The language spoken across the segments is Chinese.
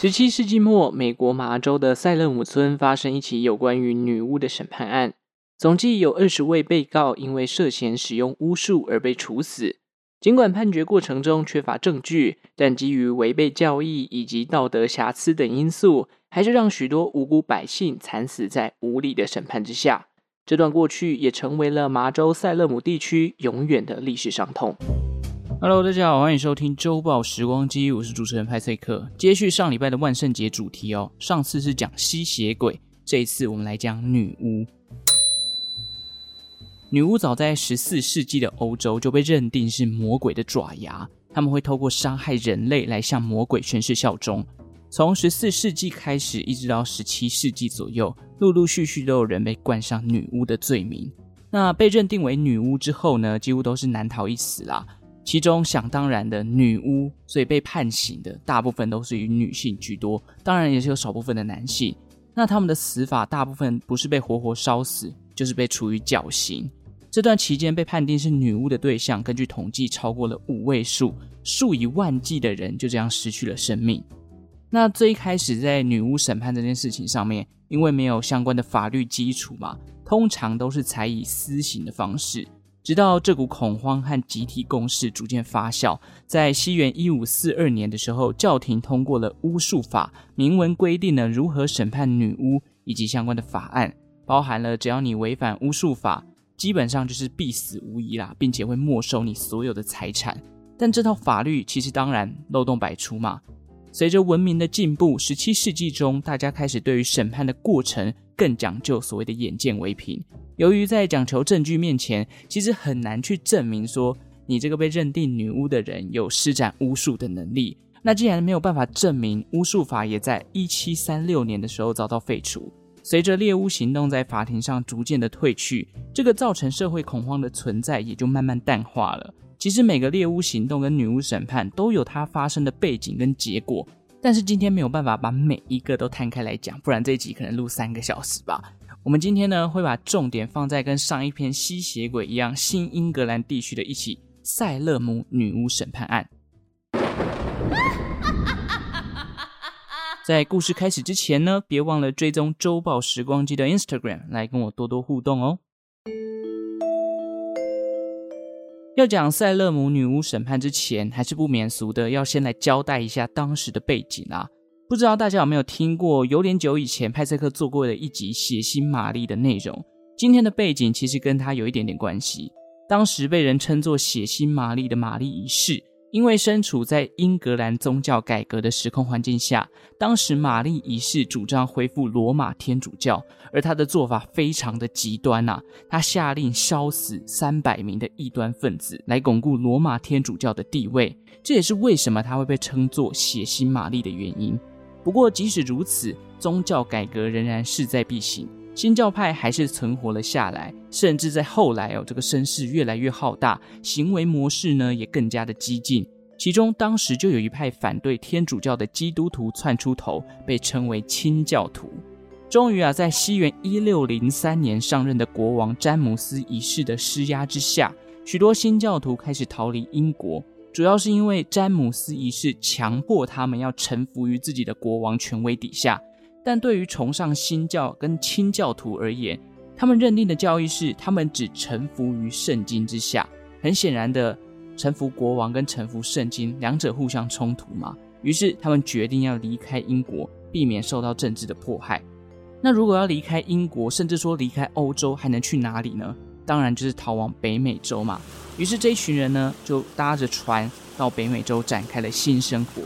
17世纪末，美国麻州的塞勒姆村发生一起有关于女巫的审判案，总计有20位被告因为涉嫌使用巫术而被处死。尽管判决过程中缺乏证据，但基于违背教义以及道德瑕疵等因素，还是让许多无辜百姓惨死在无理的审判之下。这段过去也成为了麻州塞勒姆地区永远的历史伤痛。Hello， 大家好，欢迎收听周报时光机，我是主持人派翠克。接续上礼拜的万圣节主题哦，上次是讲吸血鬼，这一次我们来讲女巫。女巫早在14世纪的欧洲就被认定是魔鬼的爪牙，他们会透过伤害人类来向魔鬼宣誓效忠。从14世纪开始一直到17世纪左右，陆陆续续都有人被冠上女巫的罪名。那被认定为女巫之后呢，几乎都是难逃一死啦。其中想当然的女巫，所以被判刑的大部分都是以女性居多，当然也是有少部分的男性。那他们的死法大部分不是被活活烧死，就是被处以绞刑。这段期间被判定是女巫的对象，根据统计超过了五位数，数以万计的人就这样失去了生命。那最一开始在女巫审判这件事情上面，因为没有相关的法律基础嘛，通常都是采以私刑的方式。直到这股恐慌和集体共识逐渐发酵，在西元1542年的时候，教廷通过了巫术法，明文规定了如何审判女巫以及相关的法案，包含了只要你违反巫术法，基本上就是必死无疑啦，并且会没收你所有的财产。但这套法律其实当然漏洞百出嘛。随着文明的进步，17世纪中大家开始对于审判的过程更讲究所谓的眼见为凭。由于在讲求证据面前，其实很难去证明说你这个被认定女巫的人有施展巫术的能力。那既然没有办法证明，巫术法也在1736年的时候遭到废除。随着猎巫行动在法庭上逐渐的退去，这个造成社会恐慌的存在也就慢慢淡化了。其实每个猎巫行动跟女巫审判都有它发生的背景跟结果，但是今天没有办法把每一个都摊开来讲，不然这一集可能录3个小时吧。我们今天呢，会把重点放在跟上一篇吸血鬼一样，新英格兰地区的一起塞勒姆女巫审判案。在故事开始之前呢，别忘了追踪周报时光机的 Instagram 来跟我多多互动哦。要讲塞勒姆女巫审判之前，还是不免俗的要先来交代一下当时的背景啊。不知道大家有没有听过有点久以前派翠克做过的一集血腥玛丽的内容，今天的背景其实跟它有一点点关系。当时被人称作血腥玛丽的玛丽仪式，因为身处在英格兰宗教改革的时空环境下，当时玛丽仪式主张恢复罗马天主教，而他的做法非常的极端啊，他下令烧死300名的异端分子，来巩固罗马天主教的地位，这也是为什么他会被称作血腥玛丽的原因。不过即使如此，宗教改革仍然势在必行，新教派还是存活了下来，甚至在后来这个声势越来越浩大，行为模式呢也更加的激进。其中当时就有一派反对天主教的基督徒窜出头，被称为清教徒。终于啊，在西元1603年上任的国王詹姆斯一世的施压之下，许多新教徒开始逃离英国，主要是因为詹姆斯一世强迫他们要臣服于自己的国王权威底下。但对于崇尚新教跟清教徒而言，他们认定的教义是他们只臣服于圣经之下。很显然的，臣服国王跟臣服圣经两者互相冲突嘛，于是他们决定要离开英国，避免受到政治的迫害。那如果要离开英国，甚至说离开欧洲，还能去哪里呢？当然就是逃往北美洲嘛。于是这一群人呢，就搭着船到北美洲展开了新生活。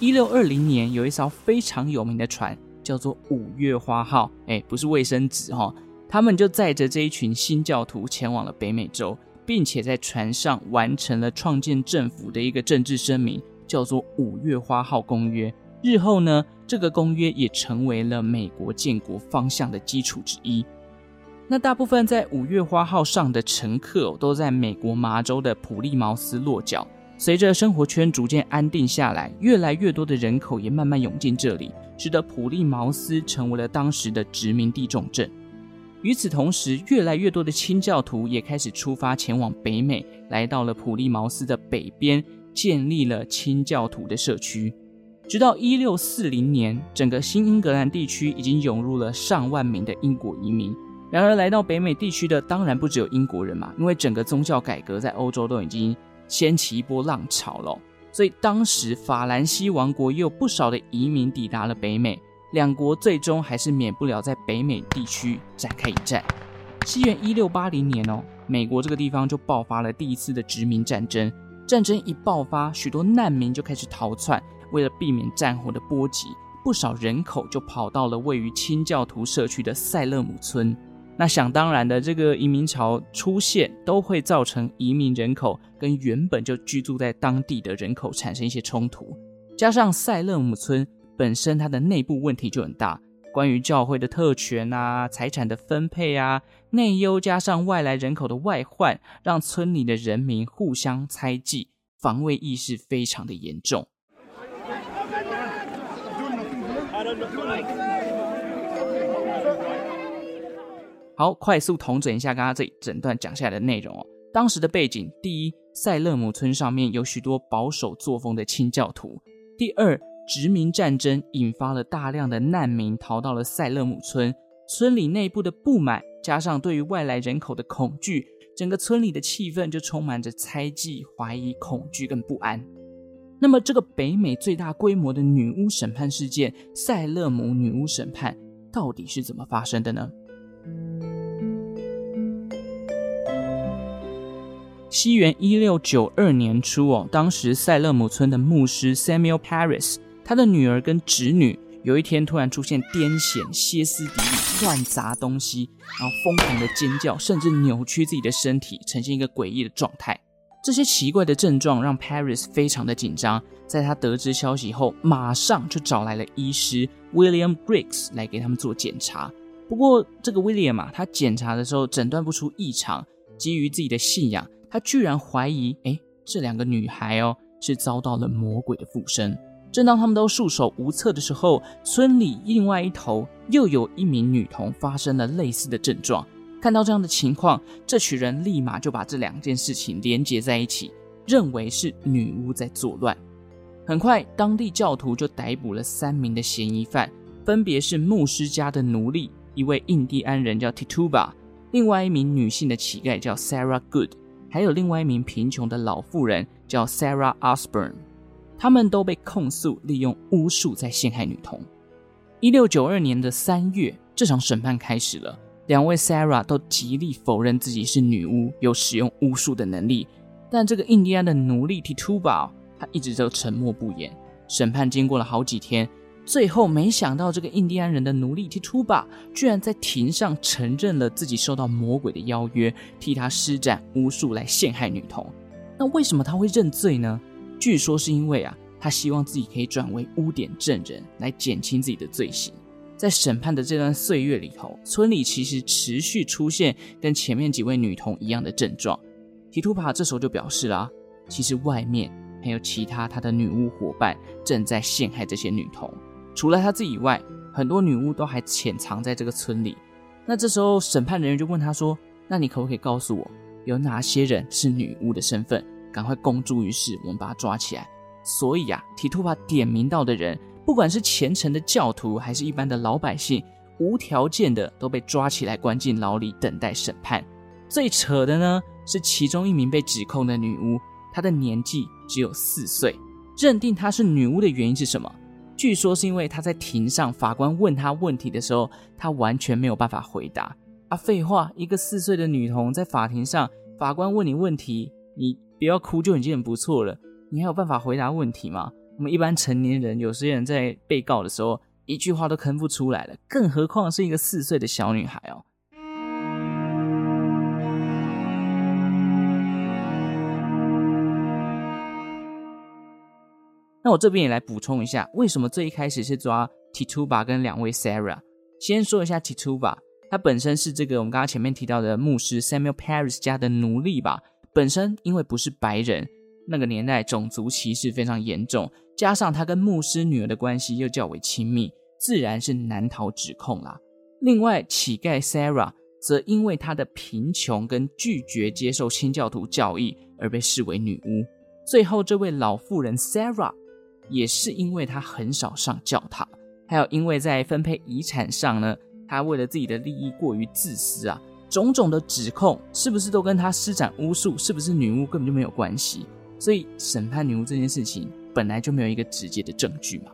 1620年有一艘非常有名的船叫做5月花号，不是卫生纸哦，他们就载着这一群新教徒前往了北美洲，并且在船上完成了创建政府的一个政治声明，叫做5月花号公约。日后呢，这个公约也成为了美国建国方向的基础之一。那大部分在5月花号上的乘客都在美国麻州的普利茅斯落脚。随着生活圈逐渐安定下来，越来越多的人口也慢慢涌进这里，使得普利茅斯成为了当时的殖民地重镇。与此同时，越来越多的清教徒也开始出发前往北美，来到了普利茅斯的北边，建立了清教徒的社区。直到1640年，整个新英格兰地区已经涌入了上万名的英国移民。然而来到北美地区的当然不只有英国人嘛，因为整个宗教改革在欧洲都已经掀起一波浪潮了，所以当时法兰西王国也有不少的移民抵达了北美，两国最终还是免不了在北美地区展开一战。西元1680年美国这个地方就爆发了第一次的殖民战争。战争一爆发，许多难民就开始逃窜，为了避免战火的波及，不少人口就跑到了位于清教徒社区的塞勒姆村。那想当然的，这个移民潮出现都会造成移民人口跟原本就居住在当地的人口产生一些冲突，加上塞勒姆村本身它的内部问题就很大，关于教会的特权啊、财产的分配啊、内忧加上外来人口的外患，让村里的人民互相猜忌，防卫意识非常的严重。好，快速统整一下刚刚这一整段讲下来的内容。当时的背景，第一，塞勒姆村上面有许多保守作风的清教徒；第二，殖民战争引发了大量的难民逃到了塞勒姆村，村里内部的不满加上对于外来人口的恐惧，整个村里的气氛就充满着猜忌、怀疑、恐惧跟不安。那么这个北美最大规模的女巫审判事件——塞勒姆女巫审判，到底是怎么发生的呢？西元1692年初，当时塞勒姆村的牧师 Samuel Paris， 他的女儿跟侄女有一天突然出现癫痫、歇斯底里、乱砸东西，然后疯狂的尖叫，甚至扭曲自己的身体，呈现一个诡异的状态。这些奇怪的症状让 Paris 非常的紧张，在他得知消息后，马上就找来了医师 William Briggs 来给他们做检查。不过这个 William 他检查的时候诊断不出异常，基于自己的信仰，他居然怀疑这两个女孩是遭到了魔鬼的附身。正当他们都束手无策的时候，村里另外一头又有一名女童发生了类似的症状。看到这样的情况，这群人立马就把这两件事情连结在一起，认为是女巫在作乱。很快当地教徒就逮捕了3名的嫌疑犯，分别是牧师家的奴隶，一位印第安人叫 Tituba， 另外一名女性的乞丐叫 Sarah Good，还有另外一名贫穷的老妇人叫 Sarah Osborne， 他们都被控诉利用巫术在陷害女童。1692年的3月，这场审判开始了，两位 Sarah 都极力否认自己是女巫，有使用巫术的能力，但这个印第安的奴隶 Tituba， 他一直都沉默不言。审判经过了好几天，最后没想到这个印第安人的奴隶 Tituba 居然在庭上承认了自己受到魔鬼的邀约，替他施展巫术来陷害女童。那为什么他会认罪呢？据说是因为他希望自己可以转为污点证人，来减轻自己的罪行。在审判的这段岁月里头，村里其实持续出现跟前面几位女童一样的症状。Tituba 这时候就表示了，其实外面还有其他他的女巫伙伴正在陷害这些女童。除了他自己以外，很多女巫都还潜藏在这个村里。那这时候审判人员就问他说，那你可不可以告诉我有哪些人是女巫的身份，赶快公诸于世，我们把他抓起来。所以Tituba 点名到的人，不管是虔诚的教徒还是一般的老百姓，无条件的都被抓起来关进牢里等待审判。最扯的呢，是其中一名被指控的女巫，她的年纪只有4岁。认定她是女巫的原因是什么？据说是因为他在庭上，法官问他问题的时候，他完全没有办法回答。废话，一个4岁的女童在法庭上，法官问你问题，你不要哭就已经很不错了，你还有办法回答问题吗？我们一般成年人，有些人在被告的时候，一句话都吭不出来了，更何况是一个4岁的小女孩。那我这边也来补充一下，为什么最一开始是抓 Tituba 跟2位 Sarah。 先说一下 Tituba， 她本身是这个我们刚刚前面提到的牧师 Samuel Paris 家的奴隶吧。本身因为不是白人，那个年代种族歧视非常严重，加上她跟牧师女儿的关系又较为亲密，自然是难逃指控啦。另外乞丐 Sarah 则因为她的贫穷跟拒绝接受清教徒教义而被视为女巫。最后这位老妇人 Sarah，也是因为他很少上教堂，还有因为在分配遗产上呢，他为了自己的利益过于自私啊，种种的指控是不是都跟他施展巫术，是不是女巫根本就没有关系，所以审判女巫这件事情本来就没有一个直接的证据嘛。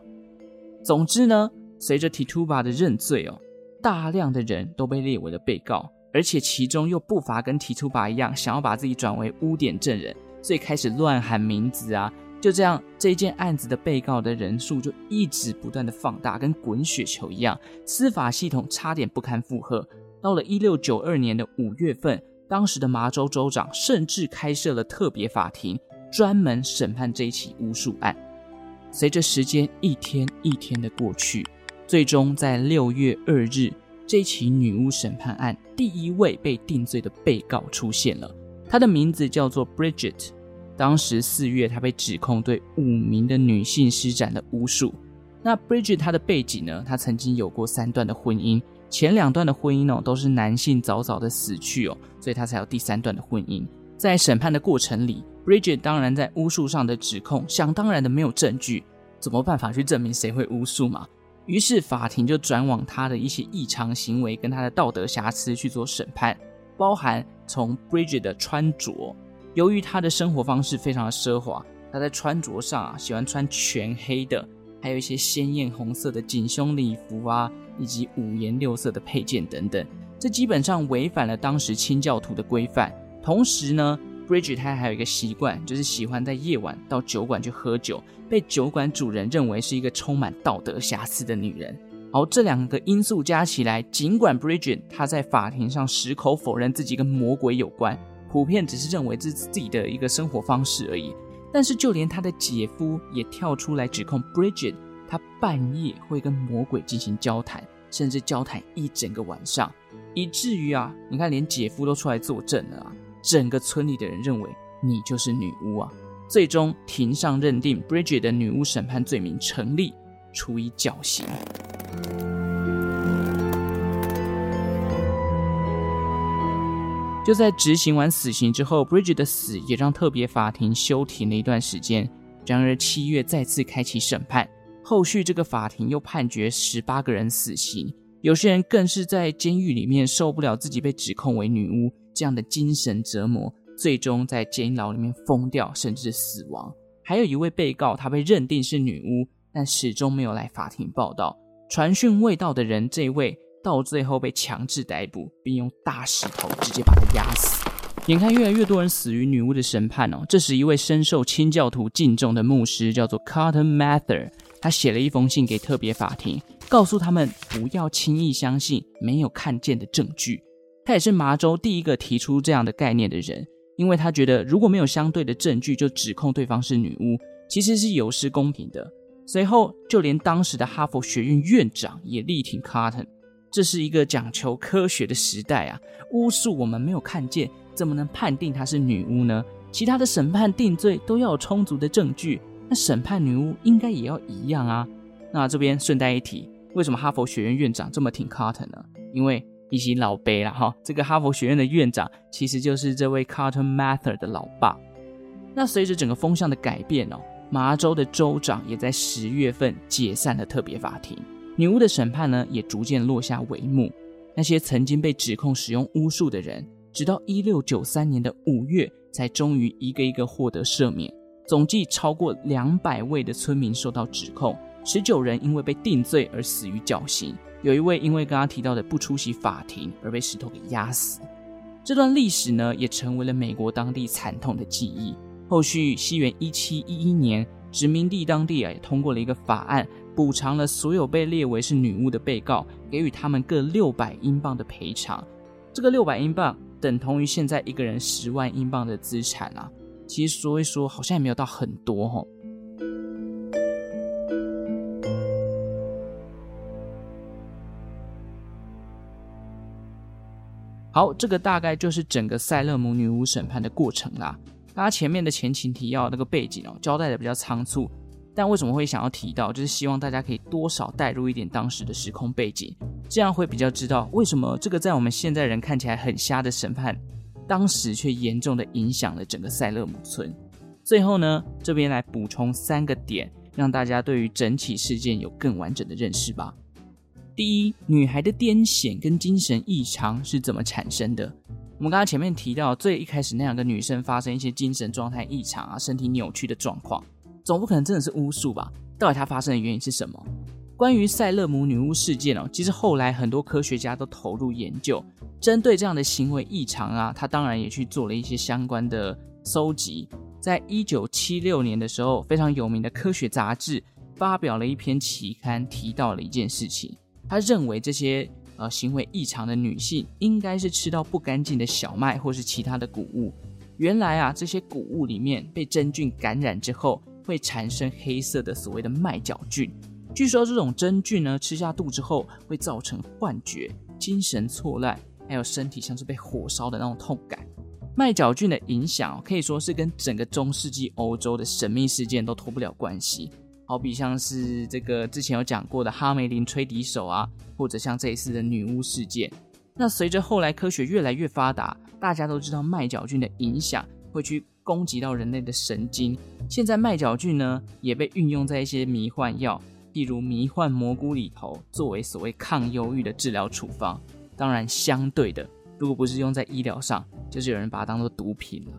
总之呢，随着 Tituba 的认罪哦，大量的人都被列为了被告，而且其中又不乏跟 Tituba 一样想要把自己转为污点证人，所以开始乱喊名字啊。就这样，这一件案子的被告的人数就一直不断的放大，跟滚雪球一样，司法系统差点不堪负荷。到了1692年的5月份，当时的麻州州长甚至开设了特别法庭，专门审判这一起巫术案。随着时间一天一天的过去，最终在6月2日，这起女巫审判案第一位被定罪的被告出现了，她的名字叫做 Bridget。当时4月她被指控对5名的女性施展了巫术。那 Bridget 她的背景呢，她曾经有过3段的婚姻，前2段的婚姻哦都是男性早早的死去哦，所以她才有第3段的婚姻。在审判的过程里， Bridget 当然在巫术上的指控想当然的没有证据，怎么办法去证明谁会巫术嘛，于是法庭就转往她的一些异常行为跟她的道德瑕疵去做审判，包含从 Bridget 的穿着。由于她的生活方式非常的奢华，她在穿着上啊喜欢穿全黑的，还有一些鲜艳红色的紧胸礼服啊，以及5颜6色的配件等等，这基本上违反了当时清教徒的规范。同时呢， Bridget 她还有一个习惯，就是喜欢在夜晚到酒馆去喝酒，被酒馆主人认为是一个充满道德瑕疵的女人。好，这2个因素加起来，尽管 Bridget 她在法庭上矢口否认自己跟魔鬼有关，普遍只是认为这是自己的一个生活方式而已，但是就连她的姐夫也跳出来指控 Bridget 她半夜会跟魔鬼进行交谈，甚至交谈一整个晚上，以至于啊，你看连姐夫都出来作证了啊，整个村里的人认为你就是女巫啊。最终庭上认定 Bridget 的女巫审判罪名成立，处以绞刑。就在执行完死刑之后， Bridget 的死也让特别法庭休庭了一段时间。然而7月再次开启审判，后续这个法庭又判决18个人死刑，有些人更是在监狱里面受不了自己被指控为女巫这样的精神折磨，最终在监牢里面疯掉甚至死亡。还有一位被告，他被认定是女巫，但始终没有来法庭报道，传讯未到的人这位到最后被强制逮捕，并用大石头直接把他压死。眼看越来越多人死于女巫的审判哦，这时一位深受清教徒敬重的牧师叫做 Cotton Mather， 他写了一封信给特别法庭，告诉他们不要轻易相信没有看见的证据。他也是麻州第一个提出这样的概念的人，因为他觉得如果没有相对的证据就指控对方是女巫，其实是有失公平的。随后就连当时的哈佛学院院长也力挺 Cotton，这是一个讲求科学的时代啊，巫术我们没有看见，怎么能判定她是女巫呢？其他的审判定罪都要有充足的证据，那审判女巫应该也要一样啊。那这边顺带一提，为什么哈佛学院院长这么挺 Cotton 呢？因为一起老辈啦哈，这个哈佛学院的院长其实就是这位 Cotton Mather 的老爸。那随着整个风向的改变哦，麻州的州长也在10月份解散了特别法庭。女巫的审判呢，也逐渐落下帷幕。那些曾经被指控使用巫术的人，直到1693年的5月才终于一个一个获得赦免。总计超过200位的村民受到指控，19人因为被定罪而死于绞刑，有一位因为刚刚提到的不出席法庭而被石头给压死。这段历史呢，也成为了美国当地惨痛的记忆。后续西元1711年，殖民地当地也通过了一个法案，补偿了所有被列为是女巫的被告，给予他们各600英镑的赔偿。这个600英镑等同于现在一个人10万英镑的资产啊，其实说一说好像也没有到很多哦。好，这个大概就是整个塞勒姆女巫审判的过程啦。大家前面的前情提要那个背景哦，交代的比较仓促，但为什么会想要提到，就是希望大家可以多少带入一点当时的时空背景，这样会比较知道为什么这个在我们现在人看起来很瞎的审判，当时却严重的影响了整个塞勒姆村。最后呢，这边来补充3个点，让大家对于整起事件有更完整的认识吧。第一，女孩的癫痫跟精神异常是怎么产生的？我们刚刚前面提到，最一开始那两个女生发生一些精神状态异常啊，身体扭曲的状况，总不可能真的是巫术吧？到底它发生的原因是什么？关于塞勒姆女巫事件哦，其实后来很多科学家都投入研究，针对这样的行为异常啊，他当然也去做了一些相关的搜集。在1976年的时候，非常有名的科学杂志发表了一篇期刊，提到了一件事情，他认为这些行为异常的女性应该是吃到不干净的小麦或是其他的谷物。原来啊，这些谷物里面被真菌感染之后，会产生黑色的所谓的麦角菌。据说这种真菌呢，吃下肚之后会造成幻觉、精神错乱，还有身体像是被火烧的那种痛感。麦角菌的影响可以说是跟整个中世纪欧洲的神秘事件都脱不了关系。好比像是这个之前有讲过的哈梅林吹笛手啊，或者像这一次的女巫事件。那随着后来科学越来越发达，大家都知道麦角菌的影响会去攻击到人类的神经。现在麦角菌呢也被运用在一些迷幻药，例如迷幻蘑菇里头，作为所谓抗忧郁的治疗处方。当然相对的，如果不是用在医疗上，就是有人把它当作毒品了。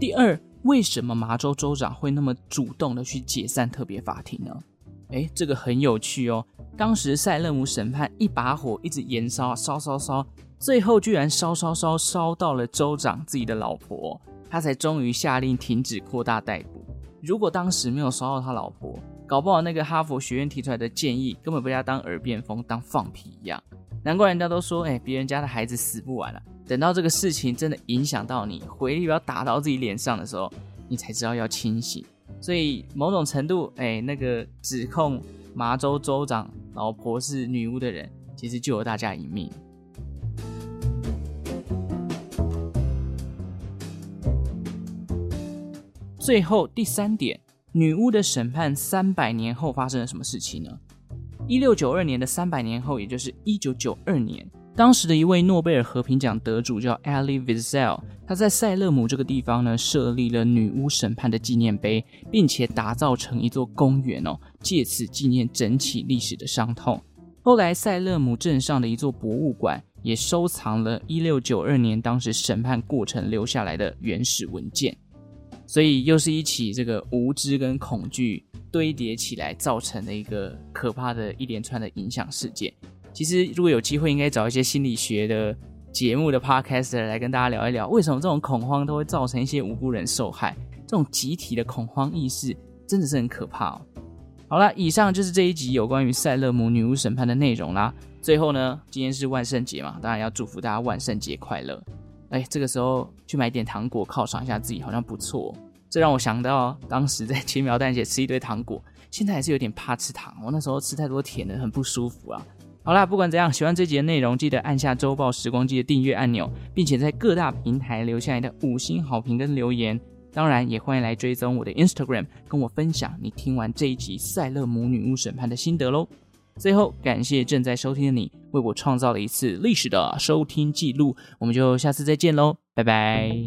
第二，为什么麻州州长会那么主动的去解散特别法庭呢？这个很有趣哦。当时塞勒姆审判一把火一直延烧，烧，最后居然烧到了州长自己的老婆，他才终于下令停止扩大逮捕。如果当时没有烧到他老婆，搞不好那个哈佛学院提出来的建议根本被他当耳边风，当放屁一样。难怪人家都说别人家的孩子死不完了，等到这个事情真的影响到你，回力要打到自己脸上的时候，你才知道要清醒。所以某种程度那个指控麻州州长老婆是女巫的人，其实救了大家一命。最后第三点，女巫的审判300年后发生了什么事情呢？1692年的300年后，也就是1992年，当时的一位诺贝尔和平奖得主叫 Ali Vizel， 他在塞勒姆这个地方呢设立了女巫审判的纪念碑，并且打造成一座公园哦，借此纪念整起历史的伤痛。后来塞勒姆镇上的一座博物馆也收藏了1692年当时审判过程留下来的原始文件。所以又是一起这个无知跟恐惧堆叠起来造成的一个可怕的一连串的影响事件。其实如果有机会，应该找一些心理学的节目的 podcaster 来跟大家聊一聊，为什么这种恐慌都会造成一些无辜人受害。这种集体的恐慌意识真的是很可怕哦。好啦，以上就是这一集有关于塞勒姆女巫审判的内容啦。最后呢，今天是万圣节嘛，当然要祝福大家万圣节快乐。这个时候去买点糖果犒赏一下自己好像不错哦。这让我想到当时在轻描淡写吃一堆糖果，现在还是有点怕吃糖哦，那时候吃太多甜的很不舒服啊。好啦，不管怎样，喜欢这集的内容，记得按下周报时光机的订阅按钮，并且在各大平台留下你的5星好评跟留言。当然也欢迎来追踪我的 Instagram， 跟我分享你听完这一集塞勒姆女巫审判的心得咯。最后感谢正在收听的你，为我创造了一次历史的收听记录。我们就下次再见咯，拜拜。